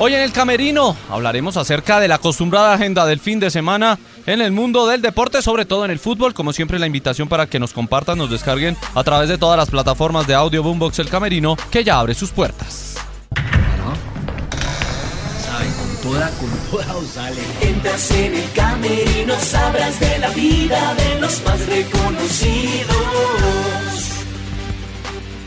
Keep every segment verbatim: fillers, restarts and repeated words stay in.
Hoy en el Camerino hablaremos acerca de la acostumbrada agenda del fin de semana en el mundo del deporte, sobre todo en el fútbol. Como siempre, la invitación para que nos compartan, nos descarguen a través de todas las plataformas de audio Boombox El Camerino, que ya abre sus puertas. ¿No? Saben, con toda, con toda os sale. Entras en El Camerino, sabrás de la vida de los más reconocidos.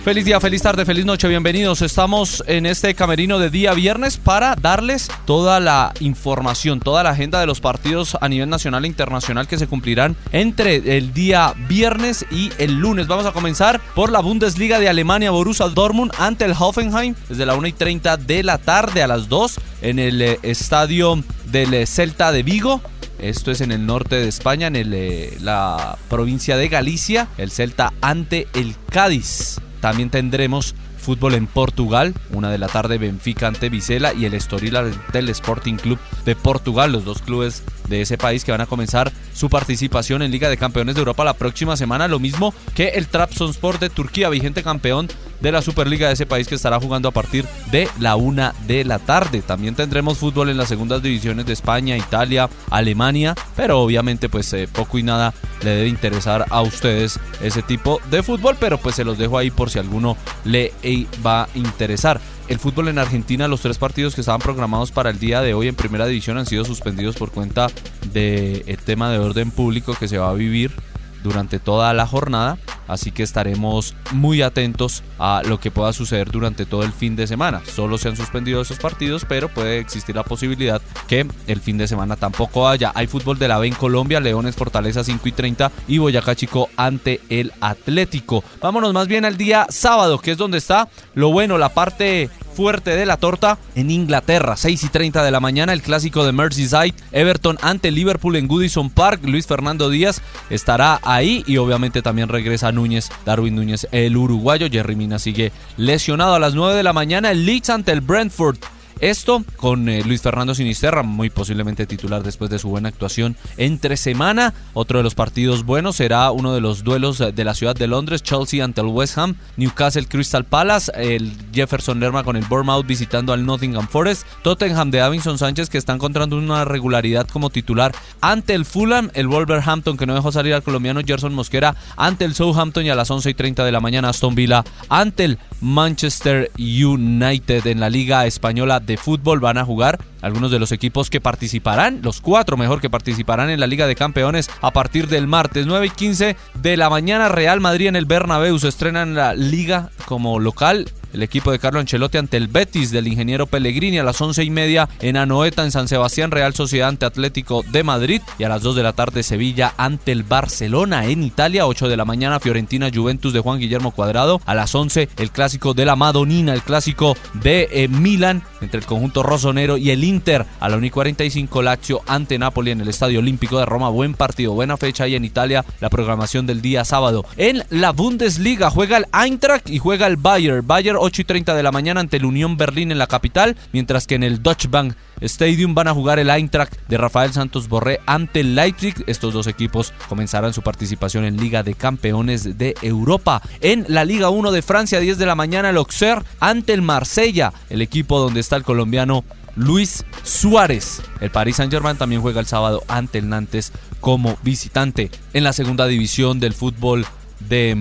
Feliz día, feliz tarde, feliz noche, bienvenidos. Estamos en este Camerino de día viernes para darles toda la información, toda la agenda de los partidos a nivel nacional e internacional que se cumplirán entre el día viernes y el lunes. Vamos a comenzar por la Bundesliga de Alemania. Borussia Dortmund ante el Hoffenheim desde la una y treinta de la tarde, a las dos en el estadio del Celta de Vigo. Esto es en el norte de España, en el, la provincia de Galicia, el Celta ante el Cádiz. También tendremos fútbol en Portugal, una de la tarde, Benfica ante Vizela y el Estoril del Sporting Club de Portugal, los dos clubes de ese país que van a comenzar su participación en Liga de Campeones de Europa la próxima semana, lo mismo que el Trabzonspor de Turquía, vigente campeón de la Superliga de ese país, que estará jugando a partir de la una de la tarde. También tendremos fútbol en las segundas divisiones de España, Italia, Alemania, pero obviamente pues eh, poco y nada le debe interesar a ustedes ese tipo de fútbol, pero pues se los dejo ahí por si alguno le va a interesar. El fútbol en Argentina, los tres partidos que estaban programados para el día de hoy en primera división han sido suspendidos por cuenta del tema de orden público que se va a vivir durante toda la jornada, así que estaremos muy atentos a lo que pueda suceder durante todo el fin de semana. Solo se han suspendido esos partidos, pero puede existir la posibilidad que el fin de semana tampoco haya. Hay fútbol de la B en Colombia, Leones Fortaleza cinco y treinta y Boyacá Chico ante el Atlético. Vámonos más bien al día sábado, que es donde está lo bueno, la parte fuerte de la torta en Inglaterra. Seis y treinta de la mañana, el clásico de Merseyside, Everton ante Liverpool en Goodison Park. Luis Fernando Díaz estará ahí y obviamente también regresa Núñez, Darwin Núñez, el uruguayo. Jerry Mina sigue lesionado. A las nueve de la mañana, el Leeds ante el Brentford. Esto con eh, Luis Fernando Sinisterra, muy posiblemente titular después de su buena actuación entre semana. Otro de los partidos buenos será uno de los duelos de la ciudad de Londres, Chelsea ante el West Ham, Newcastle Crystal Palace, el Jefferson Lerma con el Bournemouth visitando al Nottingham Forest, Tottenham de Davinson Sánchez, que está encontrando una regularidad como titular, ante el Fulham, el Wolverhampton, que no dejó salir al colombiano Gerson Mosquera, ante el Southampton, y a las once y treinta de la mañana, Aston Villa ante el Manchester United. En la Liga Española de de fútbol van a jugar algunos de los equipos que participarán, los cuatro mejor que participarán en la Liga de Campeones a partir del martes. Nueve y quince de la mañana, Real Madrid en el Bernabéu, se estrena en la Liga como local el equipo de Carlo Ancelotti ante el Betis del ingeniero Pellegrini. A las once y media en Anoeta, en San Sebastián, Real Sociedad ante Atlético de Madrid, y a las dos de la tarde, Sevilla ante el Barcelona. En Italia, ocho de la mañana, Fiorentina Juventus de Juan Guillermo Cuadrado. A las once, el clásico de la Madonina, el clásico de eh, Milán entre el conjunto rossonero y el Inter. A la una y cuarenta y cinco, Lazio ante Napoli en el Estadio Olímpico de Roma. Buen partido, buena fecha ahí en Italia, la programación del día sábado. En la Bundesliga juega el Eintracht y juega el Bayern. Bayern ocho y treinta de la mañana ante el Unión Berlín en la capital, mientras que en el Deutsche Bank Stadium van a jugar el Eintracht de Rafael Santos Borré ante el Leipzig. Estos dos equipos comenzarán su participación en Liga de Campeones de Europa. En la Liga uno de Francia, diez de la mañana, el Auxerre ante el Marsella, el equipo donde está el colombiano Luis Suárez. El Paris Saint-Germain también juega el sábado ante el Nantes como visitante. En la segunda división del fútbol de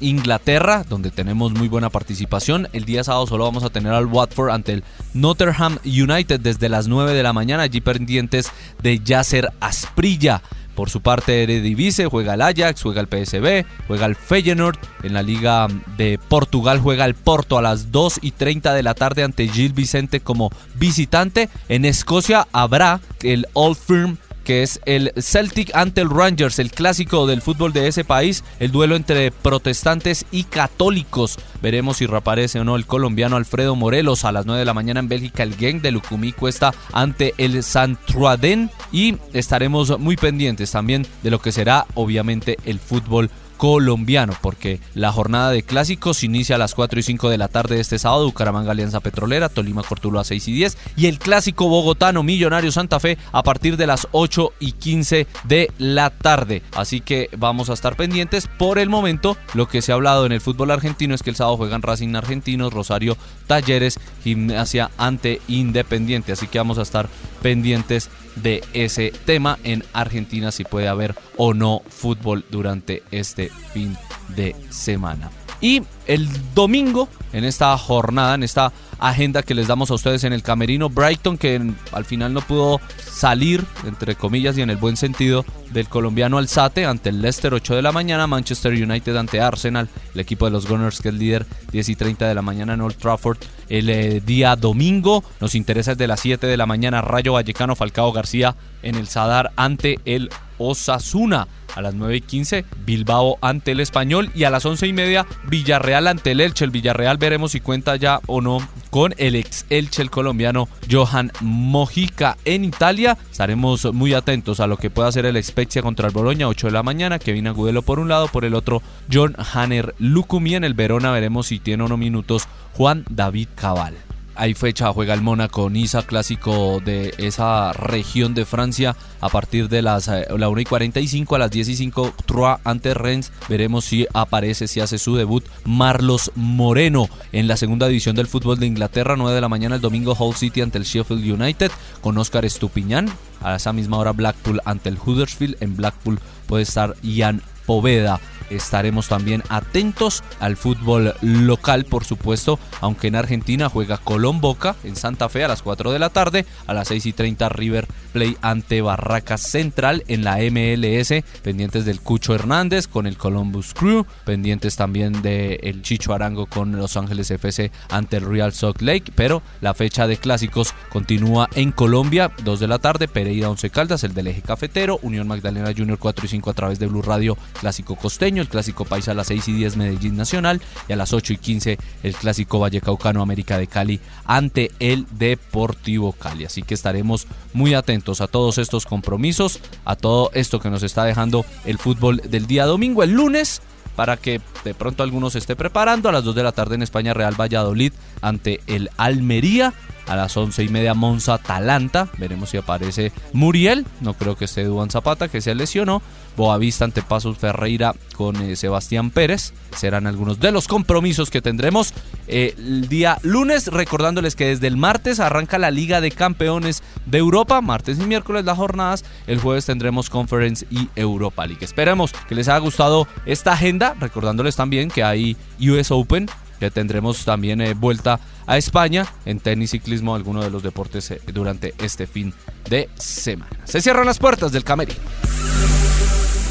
Inglaterra, donde tenemos muy buena participación, el día sábado solo vamos a tener al Watford ante el Nottingham United desde las nueve de la mañana, allí pendientes de Yasser Asprilla. Por su parte, Eredivisie, juega el Ajax, juega el P S V, juega el Feyenoord. En la Liga de Portugal juega el Porto a las dos y treinta de la tarde ante Gil Vicente como visitante. En Escocia habrá el Old Firm, que es el Celtic ante el Rangers, el clásico del fútbol de ese país, el duelo entre protestantes y católicos. Veremos si reaparece o no el colombiano Alfredo Morelos. A las nueve de la mañana en Bélgica, el Genk de Lucumí Cuesta ante el Saint-Truiden, y estaremos muy pendientes también de lo que será obviamente el fútbol colombiano, porque la jornada de clásicos inicia a las cuatro y cinco de la tarde este sábado. Bucaramanga, Alianza Petrolera, Tolima, Cortuluá, seis y diez, y el clásico bogotano, Millonario Santa Fe, a partir de las ocho y quince de la tarde. Así que vamos a estar pendientes. Por el momento, lo que se ha hablado en el fútbol argentino es que el sábado juegan Racing Argentinos, Rosario, Talleres, Gimnasia ante Independiente, así que vamos a estar pendientes de ese tema en Argentina, si puede haber o no fútbol durante este fin de semana. Y el domingo, en esta jornada, en esta agenda que les damos a ustedes en el camerino, Brighton, que en, al final no pudo salir, entre comillas y en el buen sentido, del colombiano Alzate ante el Leicester, ocho de la mañana, Manchester United ante Arsenal, el equipo de los Gunners, que es líder, diez y treinta de la mañana en Old Trafford. El eh, día domingo nos interesa desde las siete de la mañana, Rayo Vallecano, Falcao García en el Sadar ante el Osasuna. A las nueve y quince, Bilbao ante el Español, y a las once y media, Villarreal ante el Elche. El Villarreal veremos si cuenta ya o no con el ex Elche, el colombiano Johan Mojica. En Italia estaremos muy atentos a lo que pueda hacer el Spezia contra el Bologna, ocho de la mañana, Kevin Agudelo por un lado, por el otro John Hanner Lucumí. En el Verona veremos si tiene unos minutos Juan David Cabal. Hay fecha, juega el Mónaco, Niza, clásico de esa región de Francia, a partir de las la una y cuarenta y cinco, a las diez y cinco, Troyes ante Rennes. Veremos si aparece, si hace su debut Marlos Moreno. En la segunda división del fútbol de Inglaterra, nueve de la mañana el domingo, Hull City ante el Sheffield United con Óscar Estupiñán. A esa misma hora, Blackpool ante el Huddersfield. En Blackpool puede estar Ian Poveda. Estaremos también atentos al fútbol local, por supuesto, aunque en Argentina juega Colón Boca en Santa Fe a las cuatro de la tarde, a las seis y treinta River Plate ante Barracas Central. En la M L S, pendientes del Cucho Hernández con el Columbus Crew, pendientes también del Chicho Arango con Los Ángeles F C ante el Real Salt Lake, pero la fecha de clásicos continúa en Colombia, dos de la tarde, Pereira Once Caldas, el del Eje Cafetero, Unión Magdalena Junior cuatro y cinco a través de Blue Radio, Clásico Costeño. El clásico paisa a las seis y diez, Medellín Nacional, y a las ocho y quince el clásico vallecaucano, América de Cali ante el Deportivo Cali. Así que estaremos muy atentos a todos estos compromisos, a todo esto que nos está dejando el fútbol del día domingo. El lunes, para que de pronto algunos se esté preparando, a las dos de la tarde en España, Real Valladolid ante el Almería. A las once y media, Monza Atalanta, veremos si aparece Muriel, no creo que esté Duván Zapata, que se lesionó. Boavista ante Pasos Ferreira con eh, Sebastián Pérez, serán algunos de los compromisos que tendremos eh, el día lunes, recordándoles que desde el martes arranca la Liga de Campeones de Europa, martes y miércoles las jornadas, el jueves tendremos Conference y Europa League. Esperemos que les haya gustado esta agenda, recordándoles también que hay U S Open, que tendremos también eh, vuelta a España en tenis, ciclismo, alguno de los deportes eh, durante este fin de semana. Se cierran las puertas del camerino.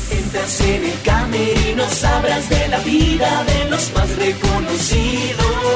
Entras en el camerino, sabrás de la vida de los más reconocidos.